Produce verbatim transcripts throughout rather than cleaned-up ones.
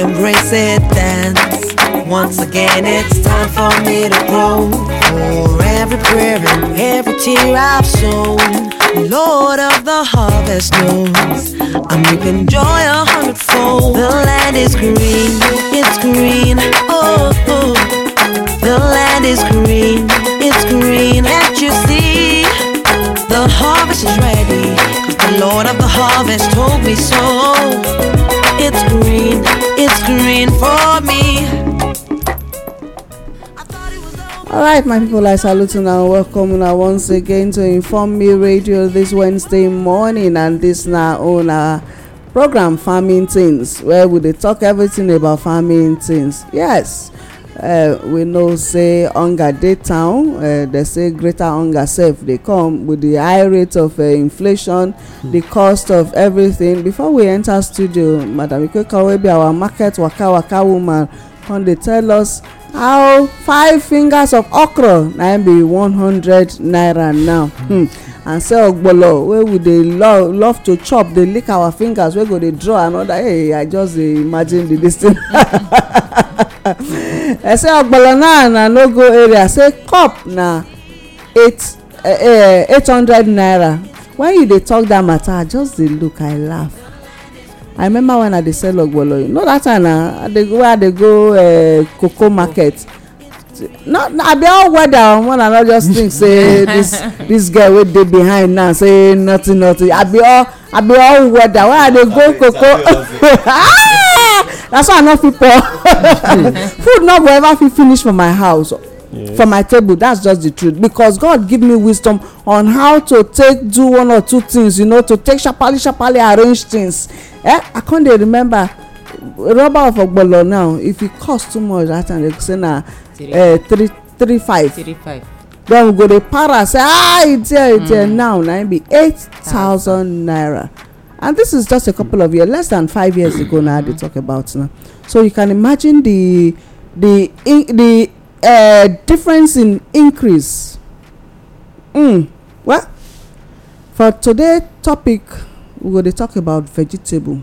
Embrace it, dance. Once again, it's time for me to grow. For every prayer and every tear I've shown, Lord of the harvest knows I'm reaping joy a hundredfold. The land is green, it's green, oh, oh. The land is green, it's green, can't you see? The harvest is ready, 'cause the Lord of the harvest told me so. It's green, it's green for me. Alright, my people, I salute you and welcome now once again to Inform Me Radio this Wednesday morning, and this now on our program Farming Things, where we talk everything about farming things. Yes, uh, we know say Unga Day Town, uh, they say greater hunger self, they come with the high rate of uh, inflation, the cost of everything. Before we enter studio, Madam Kekwa, our market waka waka woman, can they tell us how five fingers of okra now be one hundred naira now? hmm. And say ogbolo, where would they love love to chop, they lick our fingers, where go they draw another? Hey, I just uh, imagine the distance. I say ogbolo now na no go area, say cup na eight uh, uh, eight hundred naira. When you they talk that matter, just they look, I laugh. I remember when I dey sell ogbolo, you know that time na they go where they go uh, cocoa market. No, I be all weather one, and I just think say this this girl wey dey behind now say nothing nothing. I be all I be all weather where I dey go cocoa. That's why I know people food not forever fit finish for my house. Yes. For my table, that's just the truth, because God give me wisdom on how to take do one or two things, you know, to take sharply sharply arrange things. Eh? I can't remember rubber of ogbolo now. If it costs too much, that time they say na uh, three three five. Three five. Then we go to para say ah it's here it's here mm. now now it be eight thousand naira. And this is just a couple of years, less than five years ago now they talk about now. So you can imagine the the in, the uh, difference in increase. Mm. Well, for today's topic, we're going to talk about vegetable.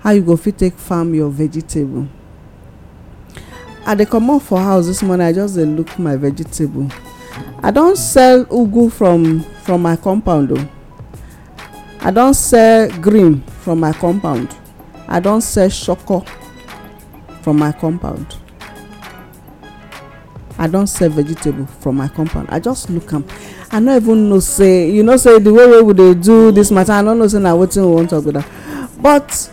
How you go fit take farm your vegetable? At the come out for house this morning, I just look my vegetable. I don't sell ugu from from my compound though. I don't sell green from my compound. I don't sell shoko from my compound. I don't sell vegetable from my compound. I just look am. I no even know say, you know say the way we would they do this matter. I don't know say na wetin we want to go down. But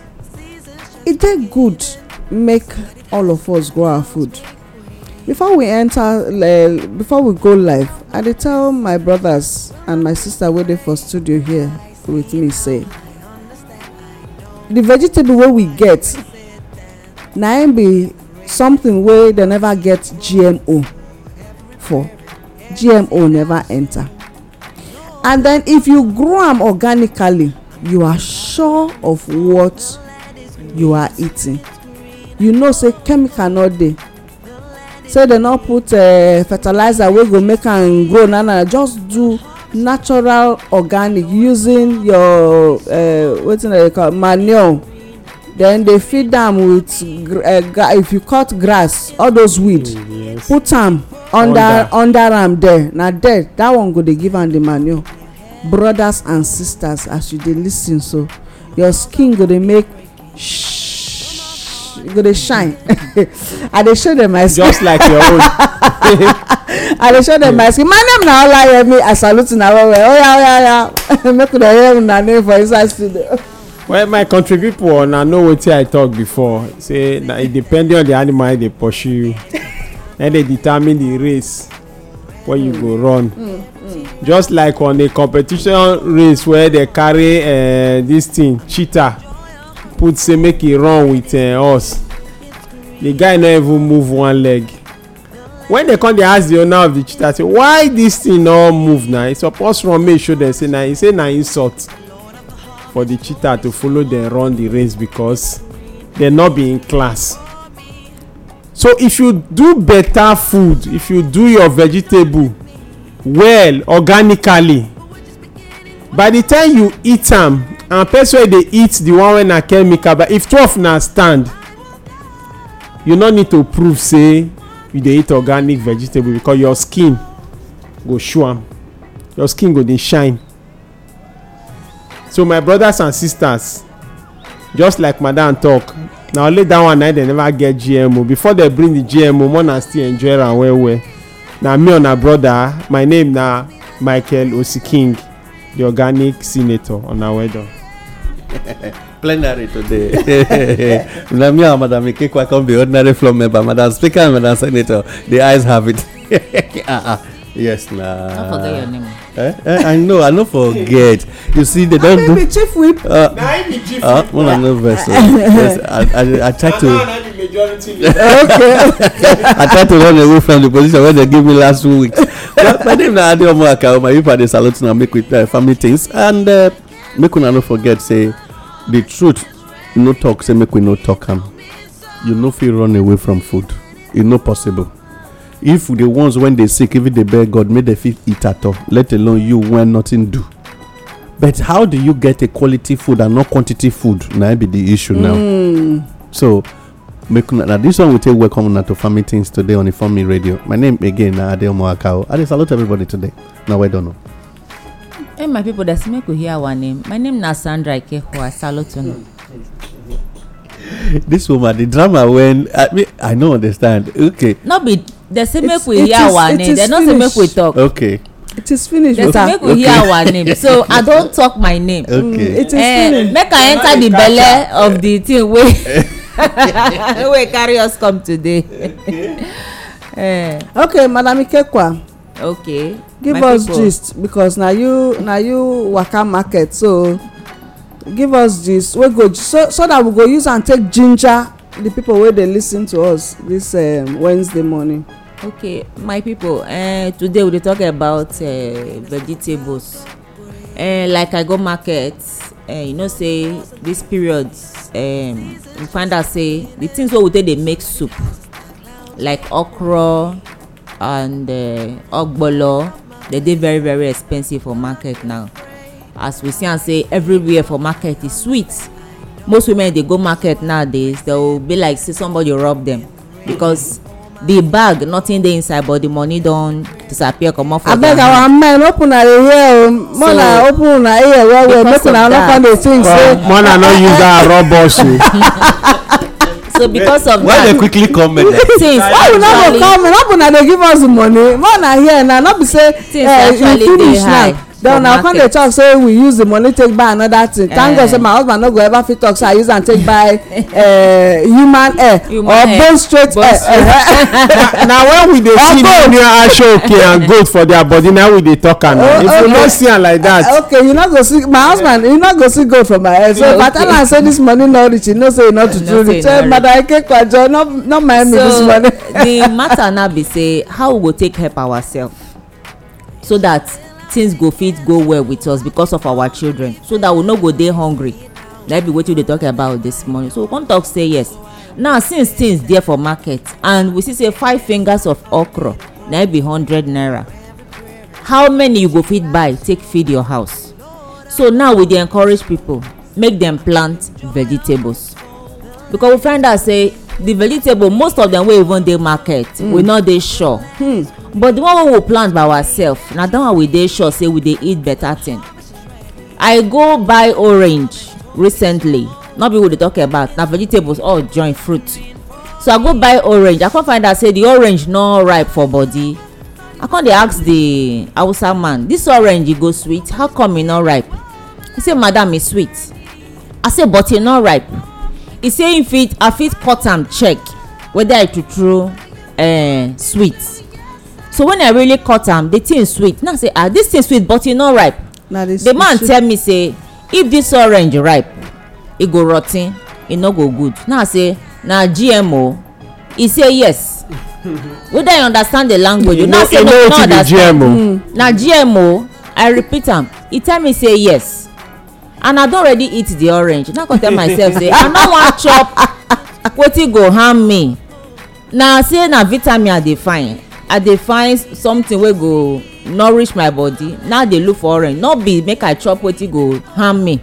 it dey good make all of us grow our food. Before we enter, uh, before we go live, I dey tell my brothers and my sister wey dey for studio here with me say the vegetable where we get now be something where they never get G M O for. G M O never enter. And then if you grow them organically, you are sure of what you are eating. You know say chemical not there. Say they not put uh, fertilizer we go make and grow. Nah, nah, just do natural organic using your uh, what's it called manure. Then they feed them with uh, gra- if you cut grass, all those weeds, yes. Put them under under them there. Now there, that one go they give them the manure. Brothers and sisters, as you they listen, so your skin go they make shh, go they shine. I they show them my skin just like your own. I dey show them my skin. My name na Ola Yemi. I salute na well well. Oya oya oya. Make una hear una name for inside studio. Well, my country people na know wetin I talk before. Say na it depends on the animal they pursue, and they determine the race where you mm. go run. Mm. Mm. Just like on a competition race where they carry uh, this thing cheetah, put say make it run with uh, us. The guy no even move one leg. When they come, they ask the owner of the cheetah, say, why this thing all move now? It's supposed to run me, show them, say, now, it's an insult for the cheetah to follow them run the race because they're not being class. So if you do better food, if you do your vegetable well, organically, by the time you eat them, and person they eat the one when a chemical, but if twelve now stand, you no need to prove say you dey eat organic vegetable because your skin go show am, your skin go dey shine. So my brothers and sisters, just like madam talk, na only that one night they never get G M O. Before they bring the G M O, one na still enjoy am well well. Na me and my brother, my name na Michael Osi King, the organic senator on our wedding. Plenary today. Na me and madam Kekwa come be ordinary floor member, madam speaker and madam senator. The eyes have it. Yes, nah. Don't forget your name. Eh? Eh, I know, I don't forget. You see, they don't do. Chief whip. Uh, uh, well, I'm nervous. So. Yes, I, I, I try to. Okay. I try to run away from the position where they gave me last week. But my name is Adio Omo Akaruma. You probably salute and make with uh, family things, and uh, make we not forget. Say the truth. No talk. Say make we no talk. Am you no feel run away from food. It's not possible. If the ones when they sick, even they beg God, may they feel eat at all, let alone you when nothing do. But how do you get a quality food and not quantity food? Now be the issue now. Mm. So make now this one will take welcome now to family things today on Inform Me Radio. My name again na Adio Omo Akaruma. I just salute everybody today. Now I don't know. Hey my people, that's make we hear one name. My name na Sandra Kekwa Salotun. This woman, the drama when I mean, I don't understand. Okay. No be. They say make we hear our name. They don't say make we talk. Okay. It is finished. They say make we hear our name. So I don't talk my name. Okay. It is finished. Make I enter the belly of the thing where we carry us come today. Okay. Okay, Madam Kekwa. Okay. Give us gist because now you now you waka market, so give us gist. We go so so that we go use and take ginger. The people where they listen to us this um, Wednesday morning. Okay, my people, uh, today we'll talk about uh, vegetables. Uh, like I go market, uh, you know, say this period, um, we find out say the things where we take they make soup, like okra and uh, ogbolo, they they very very expensive for market now. As we see and say, everywhere for market is sweet. Most women they go market nowadays, they will be like say somebody rob them because the bag nothing there inside, but the money don't disappear. Come off. I beg our man open a ear, mana open a ear, well well, make una no find the things. Mana no use that robbery. So because of why that, they quickly come in. Since why we not go come? Open a they give us the money. Mana here now not be say you finish now. Then I come they talk say we use the money take buy another thing. Thank God say my husband no go ever fit talk say I use and take buy uh, human air human or bone straight air. Now, now when we dey see Nigerian ashoke and goat for their body, now we dey talk am. Uh, if okay. You no see am like that, uh, okay, you not go see my husband. You not go see goat for my head. So by the time I say this money not rich, you know say not to do it. So but I can't quite not not mind me this money. The matter now be say how we go take help ourselves so that things go fit go well with us because of our children, so that we no go dey hungry. That be what you dey talk about this morning. So we come talk say yes. Now since things there for market and we see say five fingers of okra, that be hundred naira. How many you go fit buy take feed your house? So now we dey encourage people make them plant vegetables because we find out say the vegetable most of them wey even dey market mm. we no dey sure. Hmm. But the one we will plant by ourselves, now that one we dey sure say we dey eat better thing. I go buy orange recently. Not be we dey talk about now vegetables all join fruit. So I go buy orange. I come find out say the orange no ripe for body. I come dey ask the Hausa man, this orange e go sweet. How come e no ripe? He say, madam, e sweet. I say, but e no ripe. He say, if it, I fit cut am check whether e true true uh, sweet. So when I really cut am, the thing sweet. Now I say, ah, this thing sweet, but e no ripe. Nah, the man sweet. Tell me say, if this orange ripe, it go rotten, it no go good. Now I say, na G M O. He say yes. Whether I understand the language, you now know, say no, no, no understand. Mm. Na G M O. I repeat am. He tell me say yes, and I don already eat the orange. Now I tell myself say, I no want chop. Wetin go harm me? Now I say na vitamin I dey find. I dey find something wey go nourish my body. Now they look for orange. Not be make I chop wetin go harm me.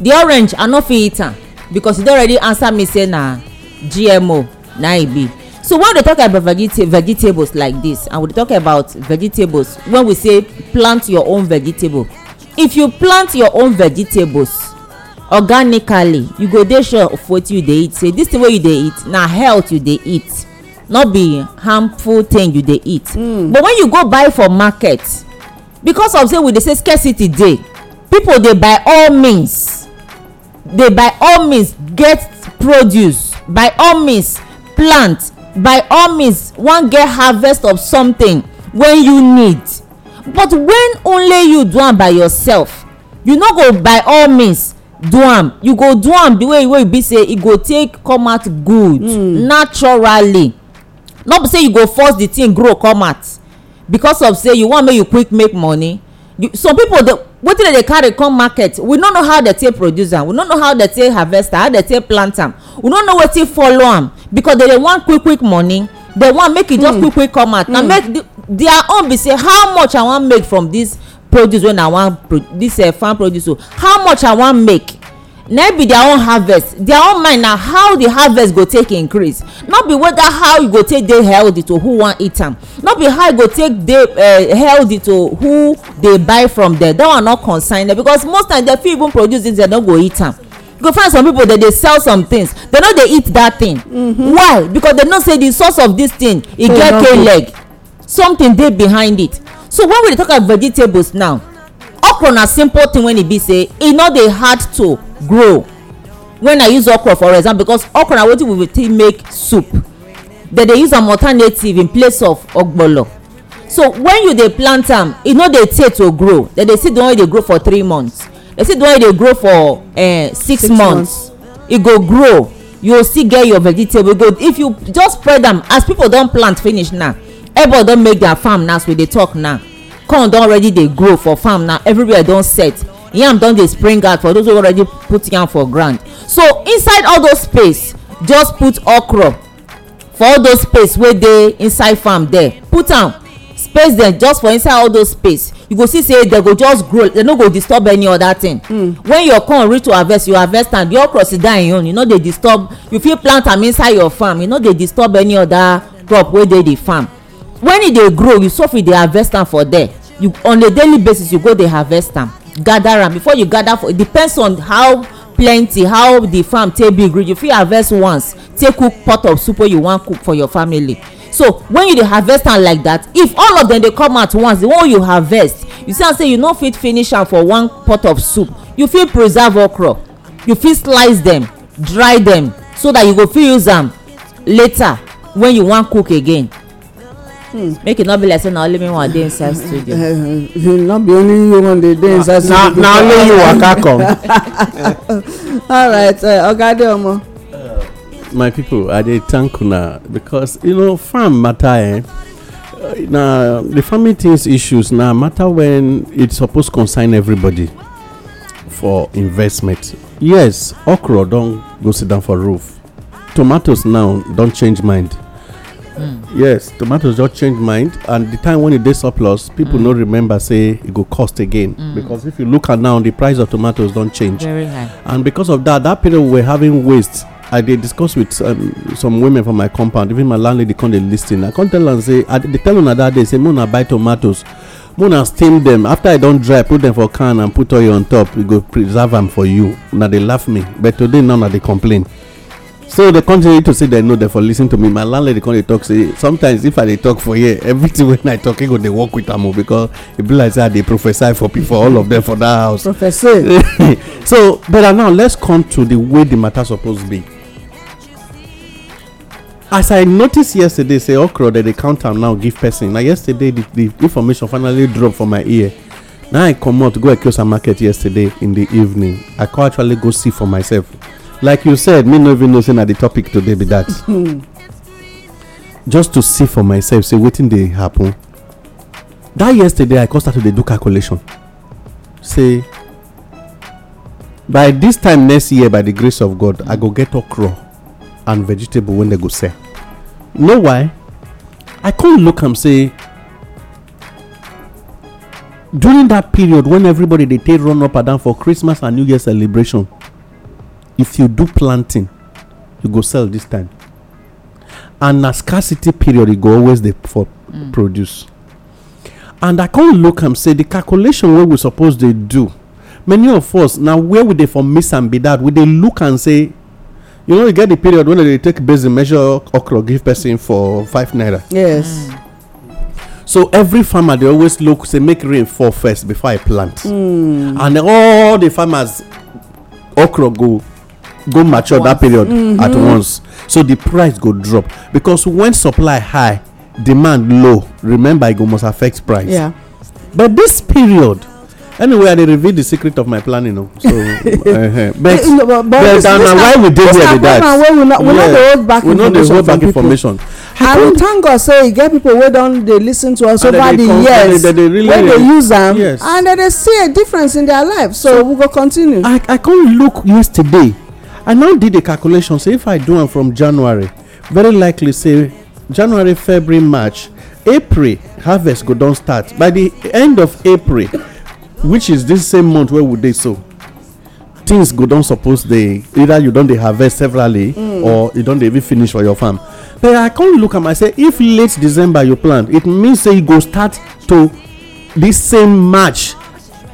The orange I no fit eat am because it already answer me say na G M O. na e be. So when we talk about vegeta- vegetables like this, and we talk about vegetables, when we say plant your own vegetable, if you plant your own vegetables organically, you go dey sure of what you dey eat. Say this the way you dey eat na health you dey eat, not be harmful thing you dey eat. Mm. But when you go buy for market, because of say we dey say scarcity dey, people dey by all means dey by all means get produce, by all means plant, by all means wan get harvest of something when you need. But when only you do am by yourself, you no go by all means do am. You go do am the way wey be say e go take come out good. Mm. Naturally, not be say you go force the thing grow come out because of say you wan make you quick make money. You, some people dey wetin dey carry come market, we no know how they take produce am, we no know how they take harvest am, how they take plant am, we no know wetin follow am, because they dey want quick quick money, they want make it just mm. quick quick come out. Mm. Now make the, their own be say how much I wan make from this produce when I want pro- this uh, farm produce, so how much I want make. Now be their own harvest, their own mind now how the harvest go take increase, not be whether how you go take dey healthy to who want eat am, not be how you go take dey uh, healthy to who they buy from there. That one not concerned, because most times they fit even produce things they don't go eat am. You go find some people that they sell some things they know they eat that thing. Mm-hmm. Why? Because they know say the source of this thing it oh, get no. K leg something dey behind it. So when we talk about vegetables now, okra na simple thing when it be say e no dey hard to grow. When I use okra for example, because okra na wetin we will take make soup, they dey use am alternative in place of ogbolo. So when you dey plant am, e no dey take to grow. They dey see the one wey dey grow for three months, they see the one wey dey grow for uh, six, six months, months. E go grow, you will still get your vegetable good if you just spread am. As people don plant finish now, everybody don make their farm now as we dey talk now. Corn don already dey grow for farm now, everywhere don set, yam don dey spring out for those who already put yam for ground. So inside all those space, just put okra for all those space wey dey inside farm there, put am space dem just for inside all those space. You go see say they go just grow, they no go disturb any other thing. Mm. When your corn reach to harvest, you harvest and the okra sit down in own, you no dey disturb. You fit plant am inside your farm, you no dey disturb any other crop wey dey the farm. When e dey grow, you suffer dey harvest am for there. You on a daily basis you go dey harvest am, gather am. Before you gather for, it depends on how plenty, how the farm take big reach. You fit harvest once take cook pot of soup wey you wan cook for your family. So when you dey harvest am like that, if all of them dey come at once, the one you harvest, you see am say you no fit finish am for one pot of soup. You fit preserve okra, you fit slice them, dry them, so that you go fit use am later when you wan cook again. Hmm. Make it not be like say na only me one dey inside studio. It uh, not be only you one dey dey inside studio. Na only you waka come. All right, uh, Oga Adeomo. Uh, my people, I dey thank una because you know farm matter. Eh? Uh, na the farming things issues na matter when it's supposed concern everybody for investment. Yes, okra don go sit down for roof. Tomatoes now don change mind. Mm. Yes, tomatoes just change mind, and the time when it dey surplus, people mm. no remember say it go cost again. Mm. Because if you look at now, the price of tomatoes don't change. Very high. And because of that, that period we're having waste. I did discuss with um, some women from my compound, even my landlady come dey listen. I come tell and say, I they tell them that day say, "Mona buy tomatoes, Mona steam them. After I don't dry, put them for can and put oil on top. We go preserve them for you." Now they laugh me, but today now now they complain. So they continue to say they know they for listen to me. My landlady come they talk say sometimes if I they talk for here, everything when I talk, I go they work with Amo because it be like say they prophesy for people, all of them for that house. Professor. So but now let's come to the way the matter supposed to be. As I noticed yesterday, say okra that they count am now give person. Now yesterday the, the information finally dropped from my ear. Now I come out to go to Kiosa Market yesterday in the evening. I can actually go see for myself. Like you said, me no even know saying at the topic today be that. Just to see for myself, say wetin dey happen. That yesterday I come start to dey do calculation. Say by this time next year, by the grace of God, I go get okra and vegetable when they go sell. You know why? I come look and say during that period when everybody they take run up and down for Christmas and New Year celebration. If you do planting, you go sell this time. and a scarcity period, it go always they for mm. produce. And I can't look and say the calculation where we suppose they do. Many of us now, where would they for miss and be that? Would they look and say, you know, you get the period when they take basic measure okra give person for five naira. Yes. Mm. So every farmer they always look say make rain fall first before I plant, mm. and all the farmers okra go go mature that period mm-hmm. at once. So the price go drop because when supply high, demand low. Remember, it must affect price. Yeah. But this period, anyway, I reveal the secret of my planning. You know, so, uh-huh. but, no, but, but but and why we did here with that? We not, we yeah. not the hold back we information. We not the hold back information. And thank God, say, get people where don't they listen to us and over the years, when they, really, they use them, yes. and then they see a difference in their life. So, so we will continue. I, I can't look yesterday. I now did the calculation. So if I do them from January, very likely say January, February, March, April harvest go don't start by the end of April, which is this same month where would they sow. Things go don't suppose they either you don't they harvest severally mm. or you don't even finish for your farm. But I can't look at myself. If late December you plant, it means say you go start to this same March,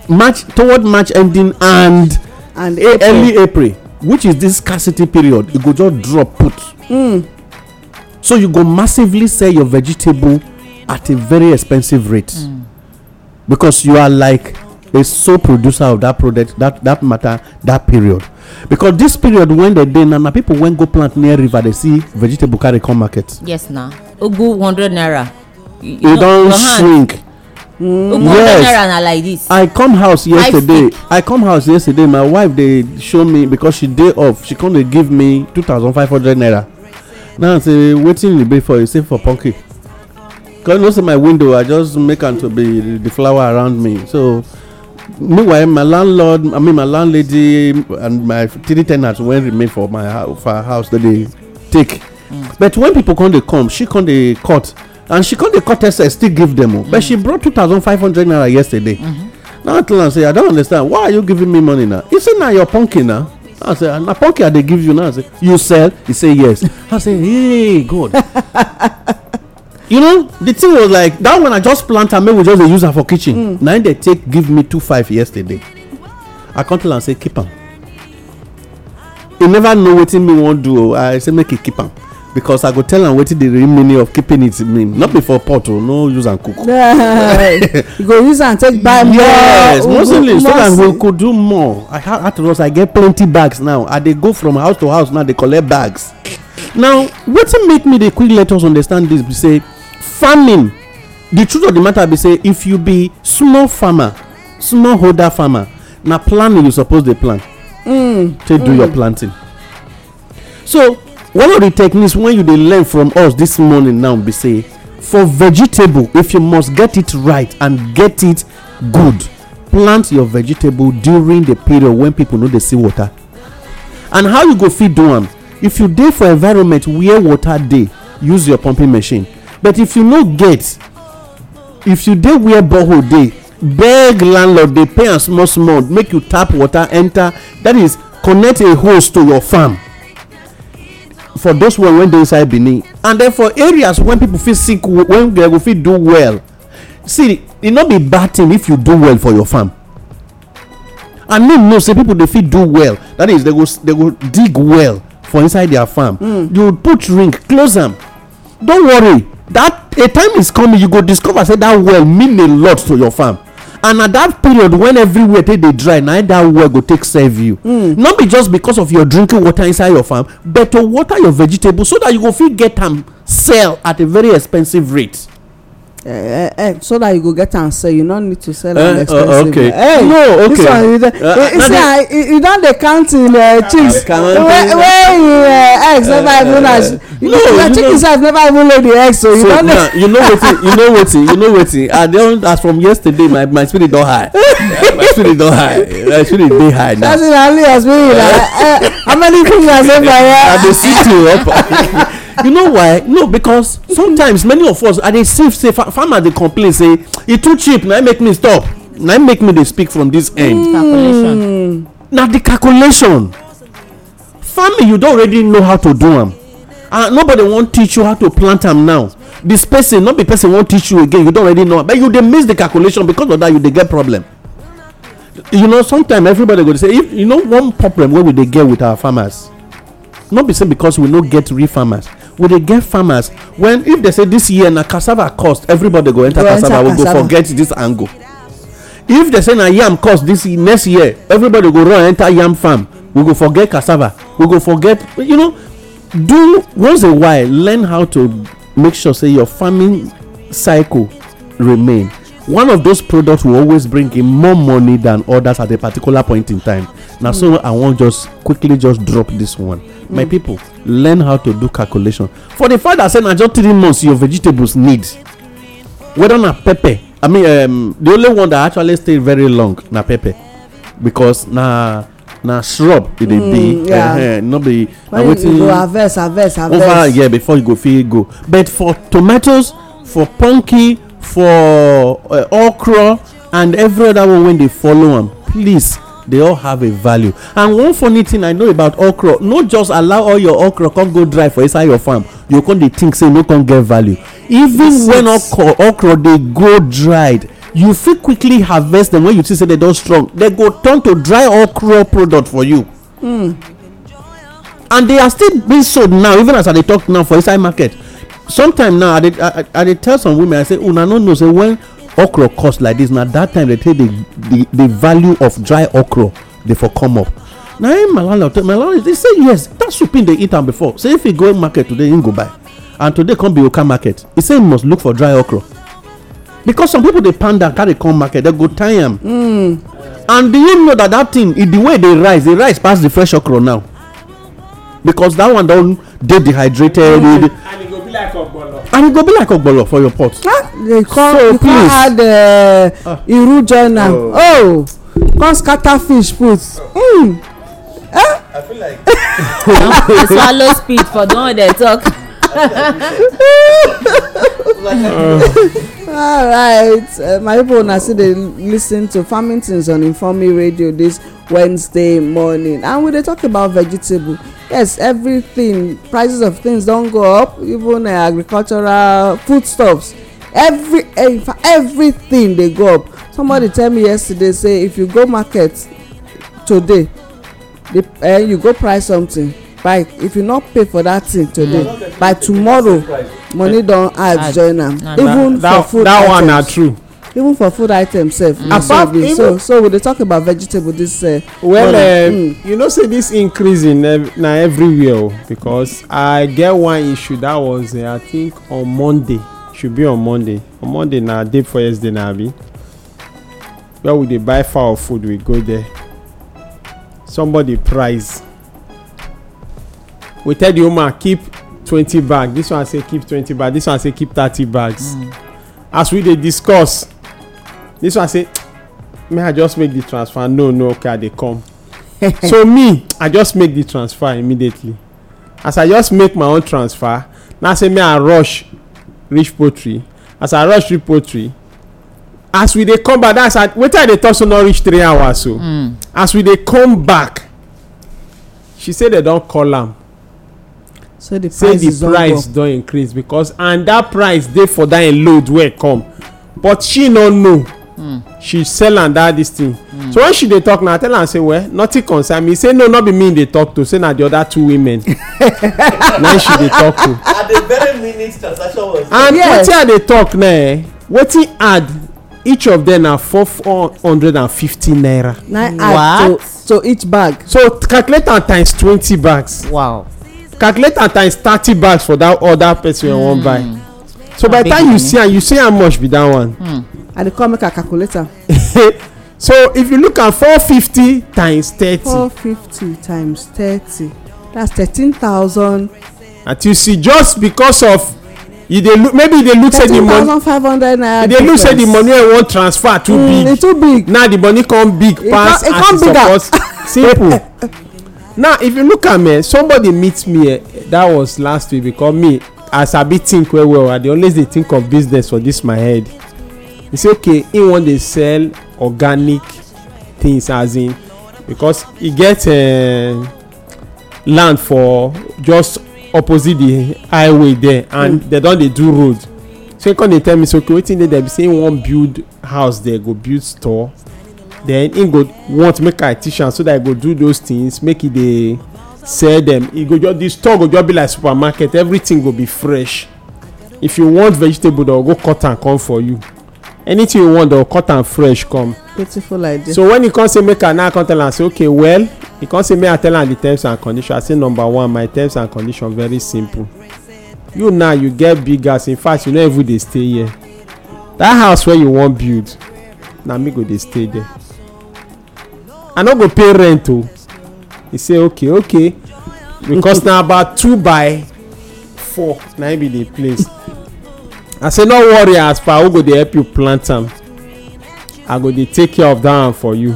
March toward March ending and and April. Early April, which is this scarcity period. You go just drop put. Mm. So you go massively sell your vegetable at a very expensive rate mm. because you are like a sole producer of that product, that that matter, that period. Because this period when they day now, my people when go plant near river, they see vegetable carry come market. Yes, now Ogu hundred naira. You, you don't shrink. Mm. Yes. Like this. I come house yesterday. I, I come house yesterday. My wife they show me because she day off. She come they give me two thousand five hundred naira. Now I say waiting a bit for you. Say for punky. Cause you know, my window I just make them to be the flower around me. So. Meanwhile, my landlord, I mean my landlady, and my three tenants went remain for my for her house that they take. Mm. But when people come, they come. She come they cut, and she come they cut us and still give them. Mm. But she brought two thousand five hundred naira yesterday. Mm-hmm. Now I tell her, say I don't understand. Why are you giving me money now? He said, now you're punking now. I say, and a punky they give you now. I say, you sell? He say yes. I say, hey, good. You know, the thing was like that when I just plant and maybe we just use her for kitchen. Mm. Now they take give me two five yesterday. I come to and say keep them. You never know what me won't do. I say make it keep them because I go tell and waiting the real meaning of keeping it mean not before pot or no use and cook. You go use and take buy more. Yes, mostly so that we could do more. I had afterwards I get plenty bags now. I they go from house to house now they collect bags. Now what make me they quickly let us understand this. We say. Farming, the truth of the matter be say if you be small farmer, small holder farmer, now planning you suppose they plant mm, to mm. do your planting. So one of the techniques when you they learn from us this morning now be say for vegetable, if you must get it right and get it good, plant your vegetable during the period when people know they see water. And how you go feed them? If you dey for environment where water dey, use your pumping machine. But if you no get, if you dey where borehole dey, beg landlord they pay and small small make you tap water enter. That is connect a hose to your farm. For those who went inside Benin, and then for areas when people feel sick, when they go feel do well, see it not be bad thing if you do well for your farm. And me know say people they feel do well. That is they go they go dig well for inside their farm. Mm. You put ring close them. Don't worry. That a time is coming, you go discover say that well mean a lot to your farm, and at that period when everywhere they, they dry, now that well go take serve you. Mm. Not be just because of your drinking water inside your farm, but to water your vegetables so that you go feel get them sell at a very expensive rate. Uh, uh, uh, so that you go get and sell, you don't need to sell uh, expensive. Uh, okay. Hey, no, okay. One, you, uh, you, uh, see, uh, you don't the counting uh, chicks. The chickens have never even laid the eggs, so you so, don't. Nah, you know what? You know what? You know what? I don't. As from yesterday, my my spirit don't high. My spirit don't high. My spirit be high now. That's it. Only as me. How many things I say by here? You know why? No, because sometimes many of us are they safe, say farmer they complain, say it's too cheap, now make me stop. Now make me they speak from this end. Mm. Now the calculation. Farming, you don't already know how to do them. Uh, nobody won't teach you how to plant them now. This person, not the person won't teach you again. You don't already know. But you they miss the calculation because of that. You they get problem. You know, sometimes everybody will say, if you know one problem, what will they get with our farmers? Not be saying because we no get real farmers. We they get farmers when if they say this year na cassava cost, everybody go enter cassava. We go forget this angle. If they say na yam cost this next year, everybody go run enter yam farm. We go forget cassava. We go forget. You know, do once a while learn how to make sure say your farming cycle remain. One of those products will always bring in more money than others at a particular point in time. Now, mm. so I won't just quickly just drop this one. Mm. My people, learn how to do calculation. For the fact that said, I just three months your vegetables need. Whether na pepper, I mean, um, the only one that actually stay very long na pepper, because na na shrub it mm, be, yeah. uh, not be. When you go harvest, harvest, harvest. Over yeah before you go feed go. But for tomatoes, for pumpkin, for uh, okra and every other one, when they follow them, please, they all have a value. And one funny thing I know about okra, not just allow all your okra come go dry for inside your farm. You can't they think say no can get value. Even yes, when okra, okra they go dried, you feel quickly harvest them. When you see say they don't strong, they go turn to dry okra product for you. Mm. And they are still being sold now, even as I talk now for inside market. Sometimes now, I did, I, I did tell some women, I say, oh, no, no, no, say, when okra costs like this, now that time they take the, the, the value of dry okra, they for come up. Now, in Malala, Malala, they say, yes, that soup they eat them before. Say, if you go market today, you go buy. And today, come be Oka market. He say, you must look for dry okra. Because some people, they panda, carry come market, they go tie them. Mm. And do you know that that thing, the way they rise, they rise past the fresh okra now. Because that one don't, they dehydrated. Mm. Like and it go be like ogbolo for your pot. Ah, they call, so you please. Add uh, ah. Iru Jana. Oh, oh. Come scatter fish put. Mm. Eh? I feel like swallow speed for don't they talk. All right, uh, my people, now see they listen to Farming Things on Inform Me Radio this Wednesday morning, and we they talk about vegetable. Yes, everything, prices of things don't go up, even uh, agricultural foodstuffs, every uh, everything they go up. Somebody tell me yesterday, say if you go market today, the, uh, you go price something. By if you not pay for that thing today, mm. by tomorrow, money don't add, add. Join them. No, even that, for food that items, one are true. Even for food items, self. Mm. Mm. So, so when they talk about vegetable, this uh, well, uh, mm. you know, say this increasing uh, now everywhere because I get one issue that was uh, I think on Monday should be on Monday. On Monday now, day for yesterday now be where we they buy foul food we go there. Somebody price. We tell the woman keep twenty bags. This one say keep twenty bags. This one say keep thirty bags. Mm. As we they discuss, this one say, may I just make the transfer? No, no, okay, they come. So me, I just make the transfer immediately. As I just make my own transfer, now say me I rush, reach poultry. As I rush reach poultry, as we they come back, that's at wait till they talk so not reach three hours so. Mm. As we they come back, she said they don't call them. So the say the price don't increase because and that price they for that load will come, but she don't know. Mm. She sell and that this thing. Mm. So when she they talk now, I tell her and say, well, nothing concern me. Say no, not be me they talk to. Say now the other two women. Now she they talk to. At the very minute transaction was. And yes. What they talk now? What he add? Each of them are four hundred and fifty naira. What? So, so each bag. So calculate and times twenty bags. Wow. Calculate and times thirty bags for that other person you want buy. So by the time you see and you see how much be that one. Mm. And they come make a calculator. So if you look at four fifty times thirty. Four fifty times thirty. That's thirteen thousand. And you see, just because of you they look maybe they look at the money. They look at the money I want transfer too mm, big. Too big. Now the money come big it pass it as it's supposed. Simple. Now, if you look at me, somebody meets me. Uh, that was last week because me, as I be think well, well, I always they think of business for this my head. He say, okay, he want they sell organic things as in because he gets uh, land for just opposite the highway there, and mm. they don't they do road. So he come they tell me, so okay, waiting there, they be saying one build house there, go build store. Then he go want make artisan so that he go do those things, make it they sell them. He go just this store go just be like supermarket, everything go be fresh. If you want vegetable, they'll go cut and come for you. Anything you want, they'll cut and fresh come. Beautiful idea. So when he come say make an account and say, okay, well, he come say me I tell him the terms and conditions. I say number one, my terms and conditions very simple. You now you get big house. In fact, you know every day stay here. That house where you want build, now me go they stay there. I not go pay rent too. He say okay, okay, because now about two by four, now be the place. I say no worry, as far I go they help you plant them. I go they take care of that for you.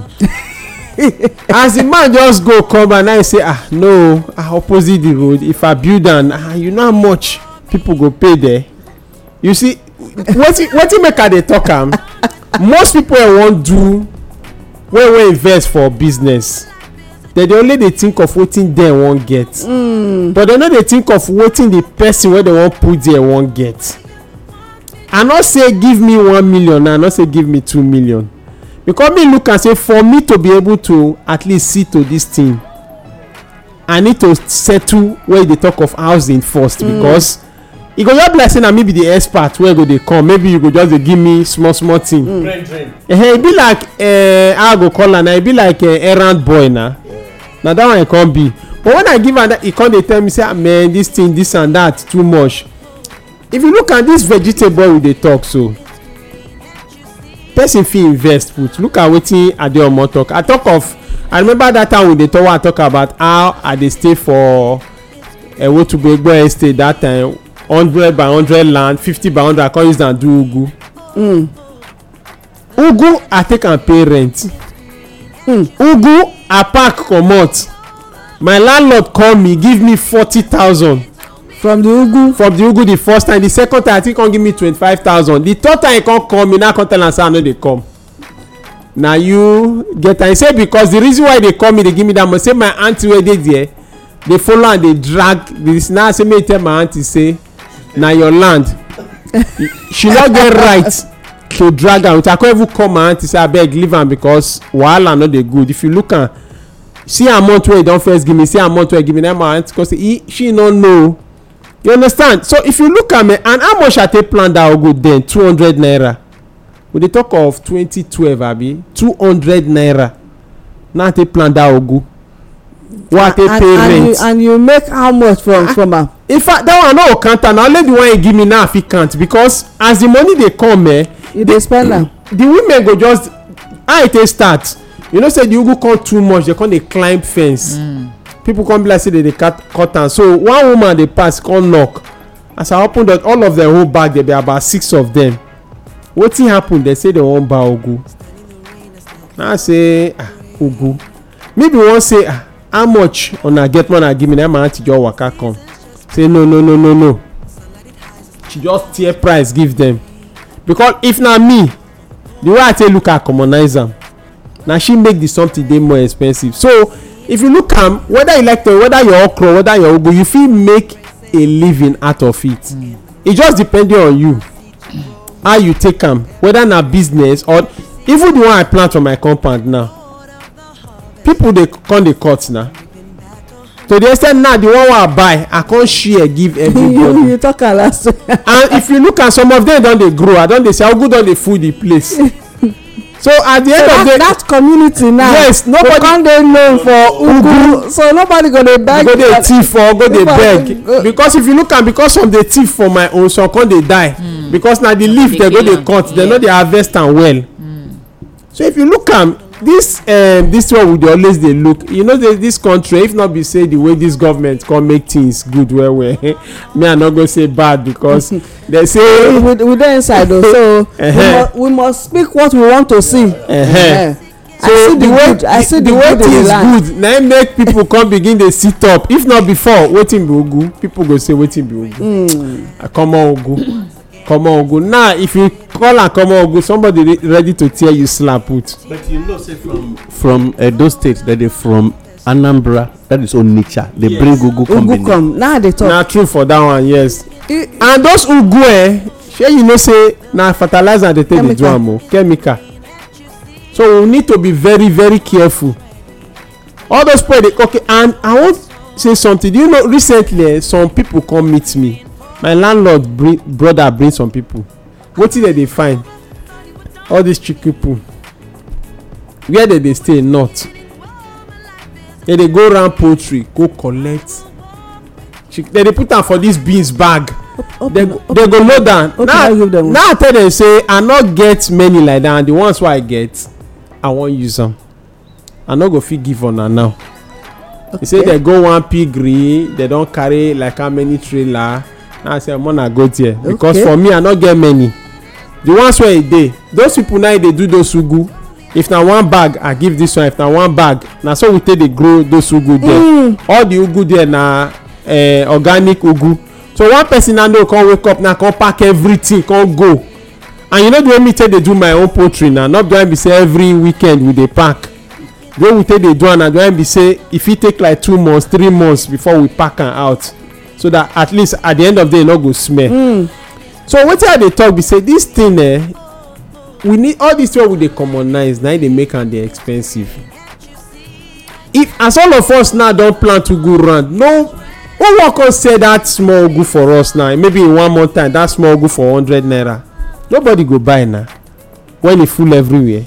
As the man just go come and I say ah no, I opposite the road. If I build an ah, you know how much people go pay there. You see, what you, what you make at the talk am? Most people won't do when we invest for business. They, they only they think of what they won't get, mm. but they know they think of what the person where they won't put there won't get. And not say give me one million, and not say give me two million. Because me look and say, for me to be able to at least see to this thing, I need to settle where they talk of housing first. Mm. Because it go your blessing and maybe the expert where go they come. Maybe you go just they give me small small thing. Mm. Hey, it be like uh, I go call and I be like an errand boy now. Yeah. Now that one it can't be. But when I give her that, it can't they tell me say, man, this thing, this and that, too much. If you look at this vegetable with the talk so. Person fee invest put. Look at wetin Adio Omo talk. I talk of. I remember that time with the tower. I talk about how I they stay for a what to Egbo estate that time. Hundred by hundred land, fifty by hundred. I can use and do ugu. Mm. Ugu I take and pay rent. Mm. Ugu I pack comot. My landlord call me, give me forty thousand. From the Ugu? From the Ugu the first time. The second time, I think can give me twenty-five thousand. The third time, I can't come. I can't tell and say I know they come. Now you get I say because the reason why they call me, they give me that money. Say my auntie where they there, they follow and they drag. This now say me tell my auntie say, now your land. She not get right to drag out. I can't even call my auntie say I beg leave am because while I know they good. If you look at see a month where don't first give me, see a month where give me that my auntie because he, she don't know. You understand? So if you look at me, and how much I take plan that will go then? two hundred naira. When they talk of twenty twelve, Abi, two hundred naira. Now they plan that will go. What they pay and rent. You, and you make how much from, I, from her? In fact, that one no can't. And I'll let the one give me now if he can't. Because as the money they come, eh, they, they spend them. The women go just, I take start. You know, say the Ugu call too much, they call they climb fence. Mm. People come like say they, they cut cotton. So one woman they pass come knock. As I opened up all of their whole bag, there be about six of them. What thing happened? They say they won't buy Ugu. I say ah, Ugu. Maybe one say ah, how much on a get one I give me that my auntie just waka come. Say no no no no no. She just tear price give them. Because if not me, the way I say look at commonize them. Now she make the something they more expensive. So if you look am, whether you like to, whether you're okra, whether you're ugu, you feel make a living out of it. Mm. It just depends on you. How you take them, whether na business or even the one I plant on my compound now. People they come they cut now. So they say now nah, the one I buy, I can't share, give everybody. You talk a lot. And if you look at some of them, don't they grow? I don't they say how good don't they food the place. So at the so end that, of the that community now, yes, nobody can they loan for Ugu, so nobody gonna beg. Go they thief or go they beg go. Because if you look at because of the thief for my own, so can they die mm. because now the leaf they, they go they cut, yeah. They know they harvest and well. Mm. So if you look at this, um, this one would always they look. You know the, this country, if not be say the way this government can make things good, where well, where well. Me I'm not gonna say bad because they say we, we, we don't inside though, so uh-huh. we, mu- we must speak what we want to see. Uh-huh. Uh-huh. So I see the, the way good. I see the, the way things good. Now make people come begin they sit up. If not before, waiting be Ugu. People go say waiting be Ugu. Mm. Uh, come on Ugu. Come on, go now. Nah, if you call and come on, go somebody re- ready to tear you slap it. But you know, say from from Edo State that they from Anambra, that is own nature. They yes. bring Ugu company. Ugu come. Now nah, they talk. Now nah, true for that one, yes. It, and those Ugu, eh, share you know say now nah, fertilizer they take the drum, chemical. So we need to be very, very careful. All those products, okay. And I want to say something. Do you know recently some people come meet me? My landlord bring, brother bring some people. What did they find? All these tricky people. Where did they stay? Not. Then they go round poultry, go collect. Then they put them for this beans bag. Open, they open, they open, go low down. Now, now I tell them say I not get many like that. And the ones where I get, I won't use them. I not go fit give on her now. Okay. They say they go one pig green. They don't carry like how many trailer. Now I say I'm gonna go there because okay. for me I not get many. The ones where they, those people now they do those ugu. If now one bag, I give this one. If now one bag, now so we take the grow those ugu there. Mm. All the ugu there na uh, organic ugu. So one person now no can wake up now can pack everything can go. And you know the way me take they do my own poultry now. Not going to be say every weekend with the pack. When we take the do and going be say if it take like two months, three months before we pack and out, so that at least at the end of the day, it not go smell. Mm. So what are they talk? We say this thing eh, we need all this thing with the commonize now they make and they expensive. If as all of us now don't plan to go round, no, who walk on say that small good for us now? Maybe in one month time that small good for hundred naira. Nobody go buy now when it full everywhere.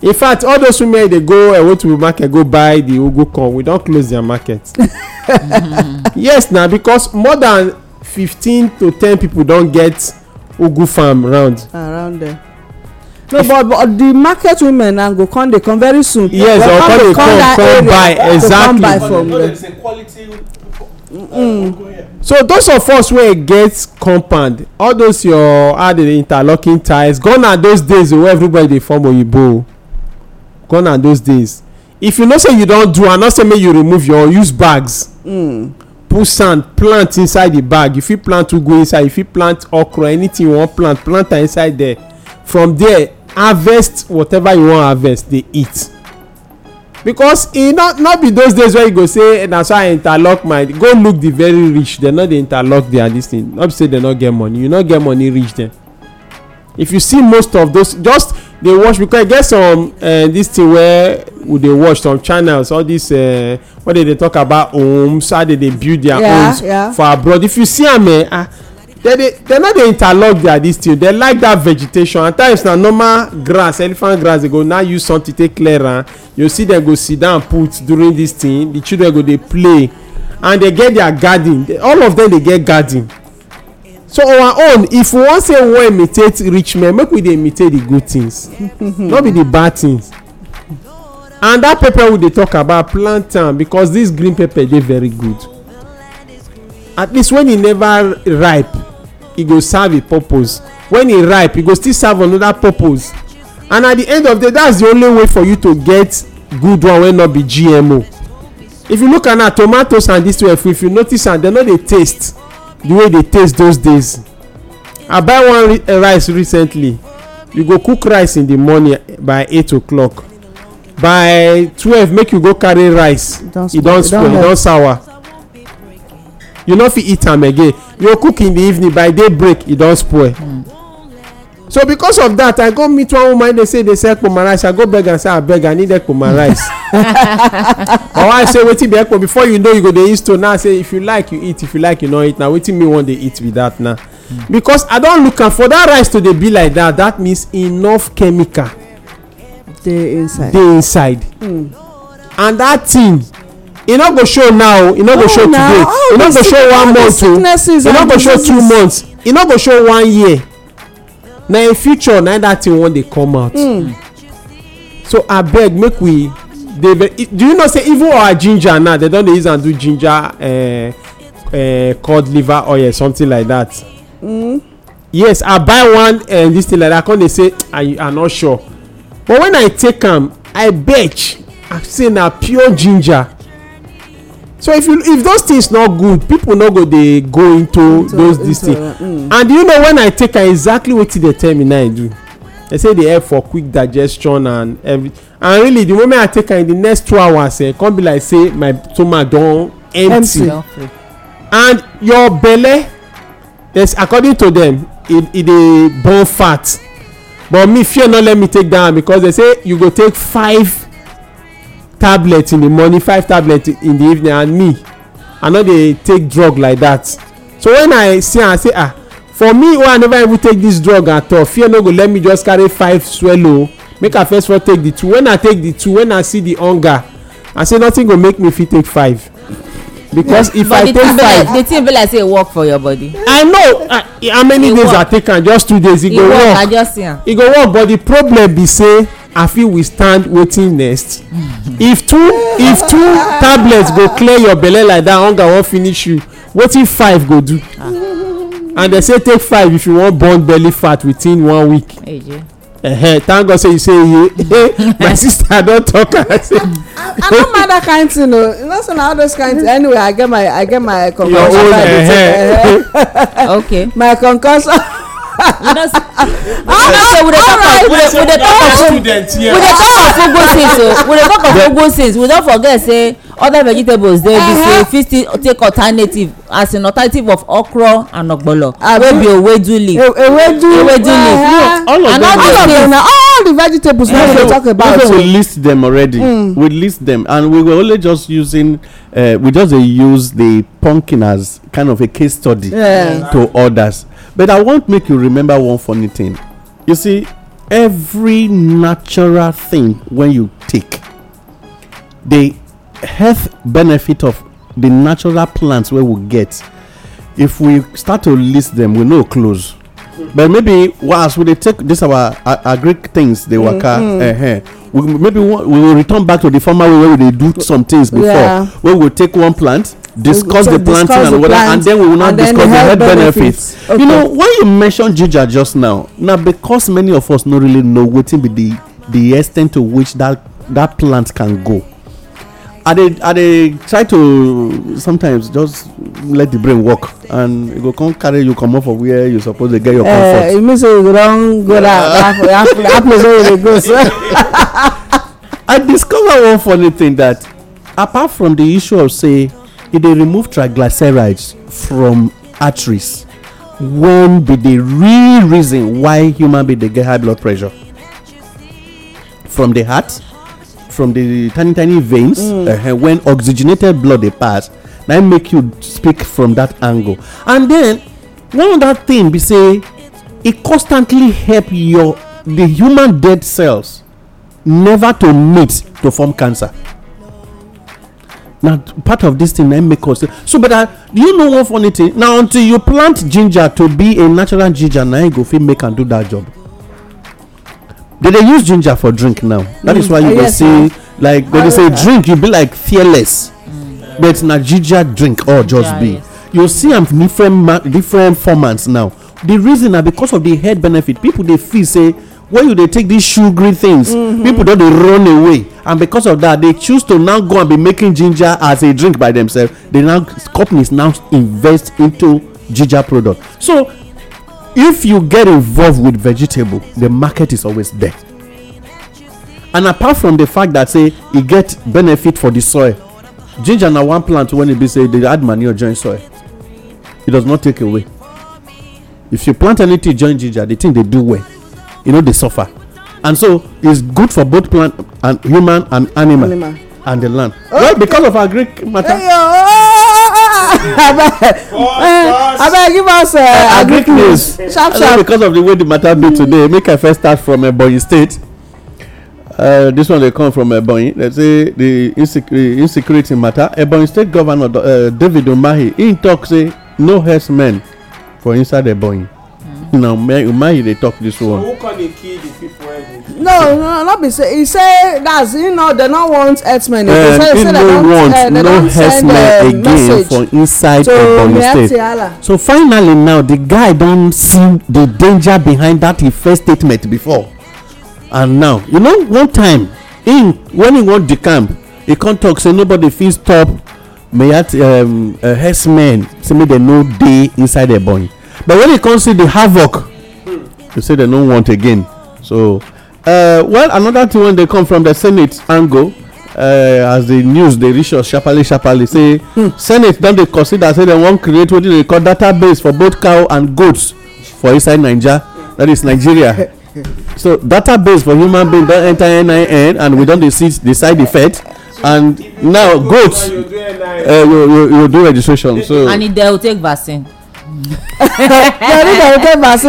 In fact, all those women they go and uh, go to the market, go buy the ugu corn. We don't close their market. mm-hmm. Yes, now because more than fifteen to ten people don't get ugu farm around. Around there. No, if, but, but the market women and go come. They come very soon. Yes, they come, come, come buy exactly. Buy from no, it's a quality. Mm. Mm. So those of us where it gets compound, all those your added interlocking ties. Gone are those days where everybody they form Oyibo. Gone are those days. If you not say you don't do, and not say may you remove your use bags, mm. put sand, plant inside the bag. If you plant to go inside, if you plant okra, anything you want plant, plant inside there. From there, harvest whatever you want harvest. They eat because it not not be those days where you go say that's why I interlock my. Go look the very rich. They're not the interlock. They are this thing. Not say they not get money. You not get money rich then. If you see most of those, just. They watch because I guess some uh, this thing where would they watch some channels, all this uh, what did they talk about homes, how did they build their yeah, homes yeah. for abroad. If you see them, uh, they, they, they're not the interlock they are this thing. They like that vegetation. At times now normal grass, elephant grass, they go now use something take clear. Uh, you see them go sit down put during this thing, the children go they play and they get their garden. They, all of them they get garden. So on our own, if we want to say we imitate rich men, make we they imitate the good things, not be the bad things. And that paper we they talk about plantain because this green pepper they very good. At least when it never ripe, it go serve a purpose. When it ripe, it go still serve another purpose. And at the end of the day, that's the only way for you to get good one will not be G M O. If you look at our tomatoes and this way, if you notice and they know they taste. The way they taste those days. I buy one ri- uh, rice recently. You go cook rice in the morning by eight o'clock. By twelve, make you go carry rice. Don't you don't spoil, you don't sour. You not fit eat them again. You cook in the evening by daybreak, you don't spoil. Mm. So because of that, I go meet one woman. They say they sell Puma rice. I go beg and say I beg. I need that Puma rice. Or I say waiting be ekpo before you know you go they eat to now say if you like you eat if you like you don't eat now waiting me one they eat with that now mm. because I don't look for that rice to they be like that that means enough chemical they inside they inside mm. and that thing it not go show now it not go oh, show now. Today oh, it not go show one month it not go show two months it not go show one year now in future now that thing when they come out mm. so I beg make we They, do you know say even our ginger now they don't use and do ginger uh, uh, cod liver oil something like that mm. yes I buy one and uh, this thing like that can they say I am not sure but when I take them I bet I say now pure ginger so if you if those things not good people not go they go into, into those into, this thing uh, mm. and you know when I take uh, exactly what they tell me now I do They say they help for quick digestion and every. And really, the moment I take her in the next two hours, it can't be like say my stomach don't empty. empty. And your belly, yes, according to them, it it a burn fat. But me fear not let me take that because they say you go take five tablets in the morning, five tablets in the evening, and me, I know they take drug like that. So when I see, I say ah. For me, well, I never even take this drug at all. Fear no go let me just carry five swallow. Make I first for take the two. When I take the two, when I see the hunger, I say nothing go make me fit take five. Because if but I take five, like, the thing be like say work for your body. I know I, how many it days work. I take and just two days it, it go work. work. I just yeah. It go work, but the problem be say I feel we stand waiting next. if two if two tablets go clear your belly like that, hunger won't finish you. What if five go do? Ah. And they say take five if you want burn belly fat within one week. A J. Uh-huh. Thank God say you say hey, hey, my sister don't talk. I say I, I don't mind that kind of thing. No, not so all those kinds. Anyway, I get my I get my concussion. Your own, uh-huh. Okay. My concussion. You know, all right. With the talk of students, yeah. With the talk of Ogun says so. With the talk of Ogun says, we don't forget say other vegetables they uh-huh. be say fifty take alternative as an alternative of okra and ogbolo. Uh-huh. Will be a wedu leaf. A wedu leaf. All of them. All, all the vegetables uh-huh. we so, talk about. So we list them already. Mm. We list them, and we were only just using. Uh, we just uh, use the pumpkin as kind of a case study yeah. to others. But I want to make you remember one funny thing. You see, every natural thing when you take, the health benefit of the natural plants we will get, if we start to list them, we know close. But maybe whilst we take this our, our, our Greek things, they work mm-hmm. uh-huh. we maybe we will return back to the former way where they do some things before. Yeah. Where we will take one plant, discuss the planting and whatever, and then we will not discuss the health benefits. benefits. Okay. You know, when you mentioned ginger just now, now because many of us don't really know what be the the extent to which that that plant can go. Are they are they try to sometimes just let the brain work and you go come carry you come off of where you supposed to get your uh, comfort. It means you don't go that I discovered one funny thing that apart from the issue of say if they remove triglycerides from arteries, when be the real reason why human being they get high blood pressure from the heart. From the tiny tiny veins mm. uh, when oxygenated blood they pass now make you speak from that angle. And then one other thing we say it constantly help your the human dead cells never to meet to form cancer. Now part of this thing then make us so but uh, you know one funny thing now until you plant ginger to be a natural ginger now you go feel make and do that job. They, they use ginger for drink now. That mm. is why you will see, like, when they say drink, you be like fearless. Mm. But it's not ginger drink or just yeah, be. Yes. You see, I'm different ma- different formats now. The reason are because of the health benefit. People they feel say, why do they take these sugary things? Mm-hmm. People don't they run away, and because of that, they choose to now go and be making ginger as a drink by themselves. They now companies now invest into ginger product. So. If you get involved with vegetable, the market is always there. And apart from the fact that say you get benefit for the soil, ginger now one plant when it be say they add manure join soil, it does not take away. If you plant anything join ginger, the thing they do well, you know they suffer, and so it's good for both plant and human and animal, animal. And the land. Oh, well, because of our Greek matter. I better give us uh, a Greek news. Sharp, sharp. Because of the way the matter be today, make I first start from a Bauchi State. Uh, this one they come from a Ebonyi. Let's say the insecurity, insecurity matter. A Bauchi State Governor uh, David Umahi in talk say no herdsmen for inside a Ebonyi. Mm-hmm. Now Umahi they talk this one. So who can they kill the people? No, no, not be say. He say that's you know they don't want herdsmen. Uh, they say, they say don't want uh, they no herdsmen again for inside Ebonyi State. So finally now the guy don't see the danger behind that his first statement before, and now you know one time in when he went the camp he can't talk say nobody feels top may that um uh, herdsmen say me they no day inside Ebonyi, but when he comes see the havoc, he say they don't want again. So, uh, well, another thing when they come from the Senate angle, uh, as the news they reach us sharply, sharply say hmm. Senate don't they consider say they want create what they call database for both cow and goats for inside Nigeria, that is Nigeria. So database for human being don't enter N I N and we don't decide the effect. And now goats, uh, you, you, you do registration. So and if they will take vaccine. Yes,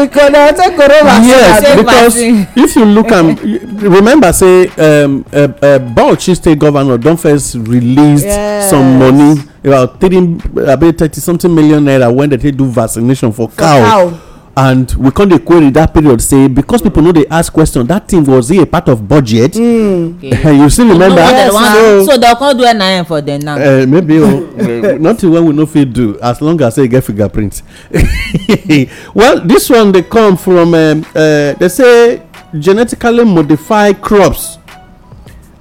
because if you look and remember, say um, uh, uh, Bauchi State governor don first released yes. some money about thirty, about thirty something million naira when they do vaccination for, for cow. cow. And we can't query that period, say, because people know they ask questions, that thing was a part of budget. Mm. Okay. You still remember? Yes. So, so they'll call do N I M for them now. Uh, maybe, uh, not when we know if they do, as long as they get fingerprints. Well, this one, they come from, um, uh, they say, genetically modified crops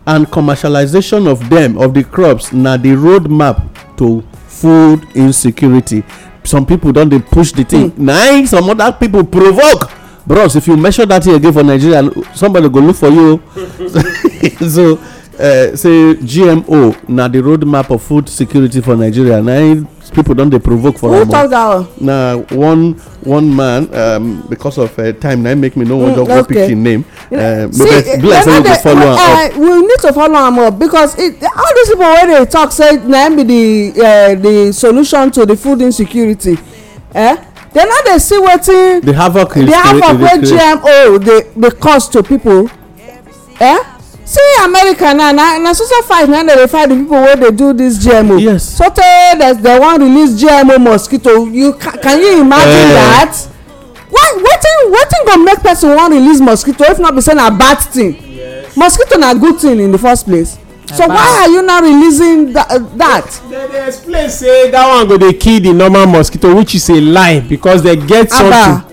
and commercialization of them, of the crops, now the roadmap to food insecurity. Some people don't they push the thing. Mm. Nice, some other people provoke. Bros, if you measure that here again for Nigeria, somebody go look for you. So, uh, say G M O, now the roadmap of food security for Nigeria. Nice, people don't they provoke for who talk that one? Now, one one man, um, because of uh, time, now make me know what mm, okay. pick his name. Uh, See, it, bless we, they, follow uh, uh, we need to follow him up because it, all these people when they talk say now be the uh, the solution to the food insecurity. Eh? Then now they see what in the havoc the havoc with G M O the the cost to people. Eh? See America now na social fight now they fight the people where they do this G M O. Yes. So they they want release G M O mosquito. You ca- can you imagine uh, that? Why waiting waiting gonna make person want release mosquito if not be saying a bad thing? Yes. Mosquito not a good thing in the first place. A so bad. Why are you not releasing that? Uh, that? They, they explain say that one go they kill the normal mosquito, which is a lie because they get something.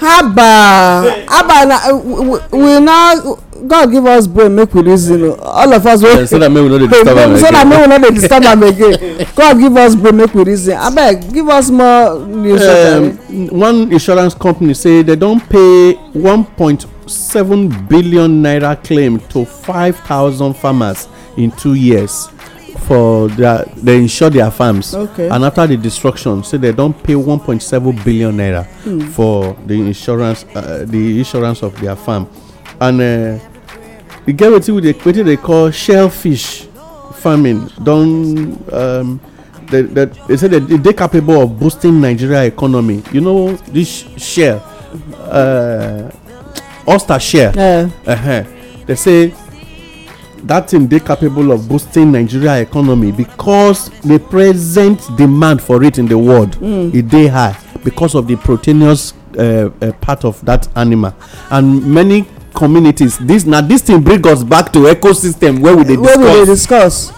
Abba, Abba, we, we now God give us brain, make we reason. All of us, yeah, so that we know the disturbance. So that we know the disturbance again. God give us brain, make we reason. Abba, give us more news. Um, one insurance company say they don't pay one point seven billion naira claim to five thousand farmers in two years for their they insure their farms. Okay. And after the destruction, say they don't pay one point seven billion naira hmm. for the insurance, uh, the insurance of their farm. And uh, the guy with the equity they call shellfish farming. Don't um, they, they, they say that they're capable of boosting Nigeria economy. You know this shell, uh, oyster shell. Yeah. Uh-huh. They say that thing they're capable of boosting Nigeria economy because the present demand for it in the world mm. is day high because of the proteinous uh, uh, part of that animal and many. Communities this now this thing brings us back to ecosystem where we they discuss, where we they discuss.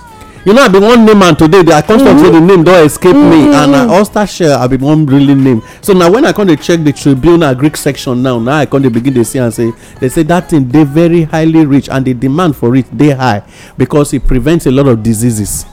You know I've been one name and today they are constantly mm-hmm. the name don't escape mm-hmm. me and I also share I've been one really name so now when I come to check the Tribune Greek section now now I come to begin to see and say they say that thing they very highly rich and the demand for it they high because it prevents a lot of diseases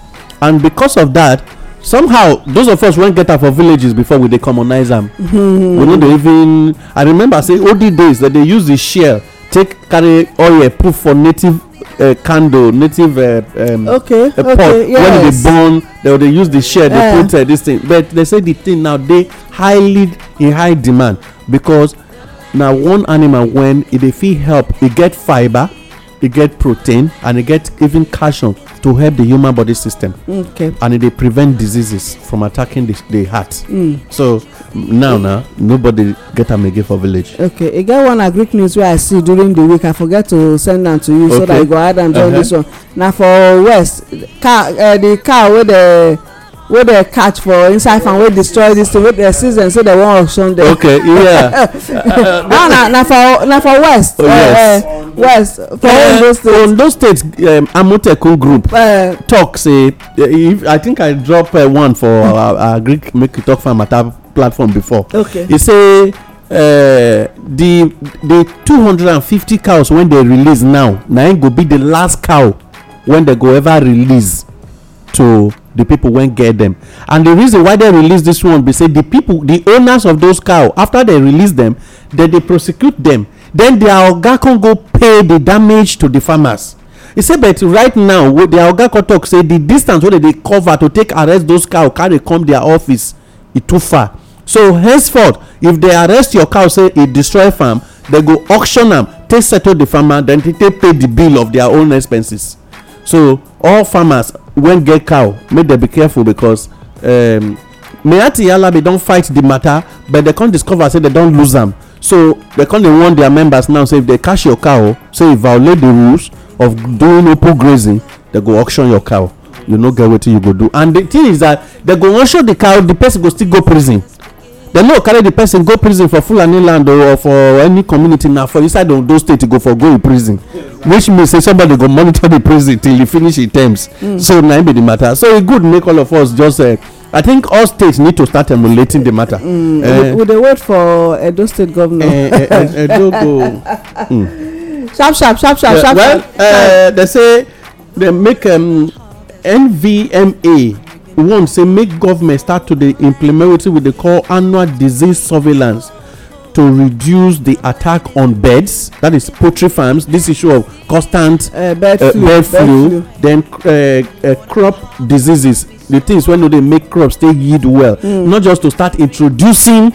and because of that somehow those of us went get out for villages before we decommonize them mm-hmm. we know they even I remember say all the days that they use the share take carry oil put for native uh, candle native uh, um, okay, uh, pot okay, yes. When they burn they, they use the share they yeah. put uh, this thing but they say the thing now they highly in high demand because now one animal when it if he help it get fiber it get protein and it get even calcium to help the human body system okay and they prevent diseases from attacking the, the heart mm. So now mm. now nobody get them again for village okay again one a Greek news where I see during the week I forget to send them to you okay. So that you go ahead and join uh-huh. this one now for west car uh, the car with the where they catch for inside and where destroy this to with their season so they won't auction them. Okay, yeah. Now, now, now for now for West, oh, uh, yes. uh, West for uh, those states. On those states, um, Amotekun group uh, talks. Uh, if, I think I dropped uh, one for our, our Greek make you talk from a platform before. Okay, you say uh, the the two hundred fifty cows when they release now, now go be the last cow when they go ever release to. The people won't get them and the reason why they release this one they say the people the owners of those cows after they release them then they prosecute them Then the Oga can go pay the damage to the farmers. He said, but right now, with the Oga can talk, say the distance where they cover to take arrest those cow carry come their office, it's too far. So henceforth, if they arrest your cow, say it destroy farm, they go auction them, take settle the farmer, then they pay the bill of their own expenses. So all farmers when get cow, make them be careful because um Meati Yala they don't fight the matter, but they can't discover say they don't lose them. So they can't warn their members now. Say if they catch your cow, say you violate the rules of doing open grazing, they go auction your cow. You no get what you go do. And the thing is that they go auction the cow, the person go still go prison. They no carry the person go prison for Fulani land or for any community now. For inside of those states, go for go in prison, exactly. Which means say somebody go monitor the prison till he finish his terms. Mm. So now be the matter. So it good make all of us just. Uh, I think all states need to start emulating the matter. Mm, uh, with a word for Edo State governor. Uh, uh, Edo go. Mm. Sharp, sharp, sharp, sharp, uh, sharp. Well, uh, they say they make um, N V M A. One say make government start to the implement what they call annual disease surveillance to reduce the attack on birds. That is poultry farms. This issue of constant uh, bird, uh, flu, bird, flu, bird flu, then uh, uh, crop diseases. The things when they make crops they yield well, mm. Not just to start introducing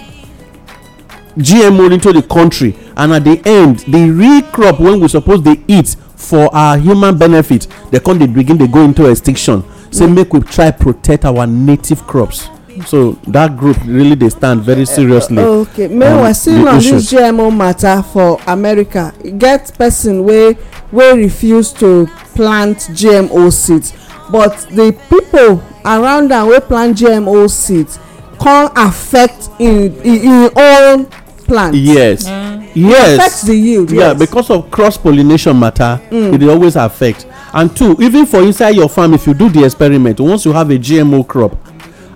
G M O into the country, and at the end the real crop when we suppose they eat for our human benefit, they come they begin they go into extinction. Say so mm. Make we try protect our native crops. So that group really they stand very seriously. Uh, okay, meanwhile, um, still on issues. This G M O matter for America, get person where where refuse to plant G M O seeds. But the people around them wey plant G M O seeds can affect in in, in all plants. Yes, mm. Yes. It affects the yield. Yeah, yes. Because of cross pollination matter, mm. It always affect. And two, even for inside your farm, if you do the experiment, once you have a G M O crop,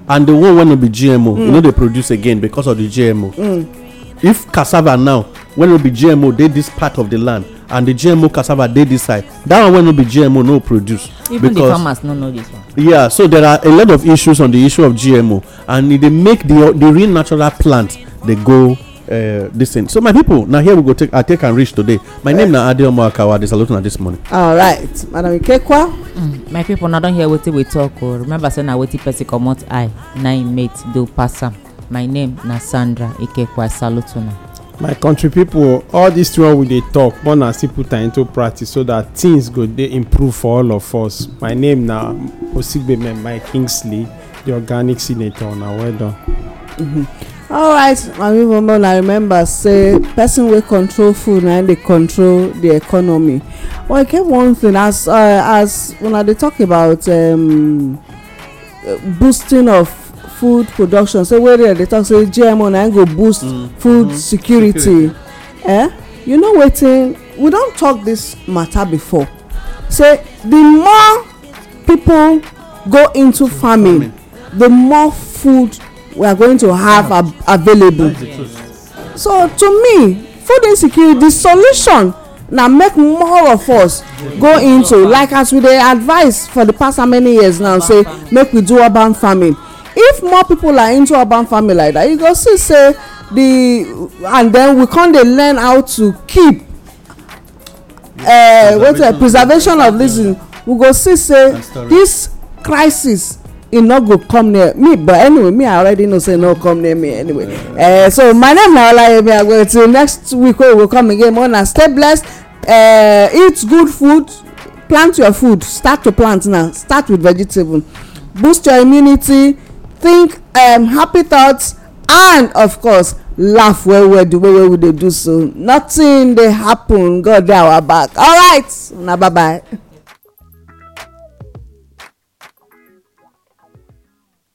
and the one when it be G M O, mm. You know they produce again because of the G M O. Mm. If cassava now, when it be G M O, they this part of the land. And the G M O cassava they decide that one will not be G M O no produce. Even the farmers don't know this one. Yeah, so there are a lot of issues on the issue of G M O, and they make the the real natural plant they go uh, this thing. So my people, now here we go take I take and reach today. My right. Name now Adio Omo Akaruma. This saluting this morning. All right, Madam Kekwa. Mm, my people, now don't hear what we talk. Or remember, saying I waiting person come out I nine mate do pass am. My name na Sandra Kekwa Salotun. My country people, all this thing we they talk, but now still put into practice so that things go they improve for all of us. My name now Osigbemhe Kingsley, the organic senator. Now well done. Mm-hmm. All right, my people, I remember say person will control food and they control the economy. Well, I get one thing as uh, as when they talk about um, boosting of food production, so where they talk say G M O and go boost mm. food mm. security. security. Eh? You know, waiting. We don't talk this matter before. Say so the more people go into farming, the more food we are going to have ab- available. So to me, food insecurity, the solution now make more of us go into like as we they advise for the past how many years now. Say make we do urban farming. If more people are into urban farming like that, you go see say the and then we can't learn how to keep uh what's the preservation of this. We go see say this crisis it not go come near me, but anyway me I already know say no come near me anyway. Uh, so my name now like me I go till next week we will come again. More and stay blessed. Uh, eat good food, plant your food, start to plant now, start with vegetable, boost your immunity. Think um, happy thoughts, and of course laugh well well the way we would they do so. Nothing they happen. God, they are back. All right. Now bye bye.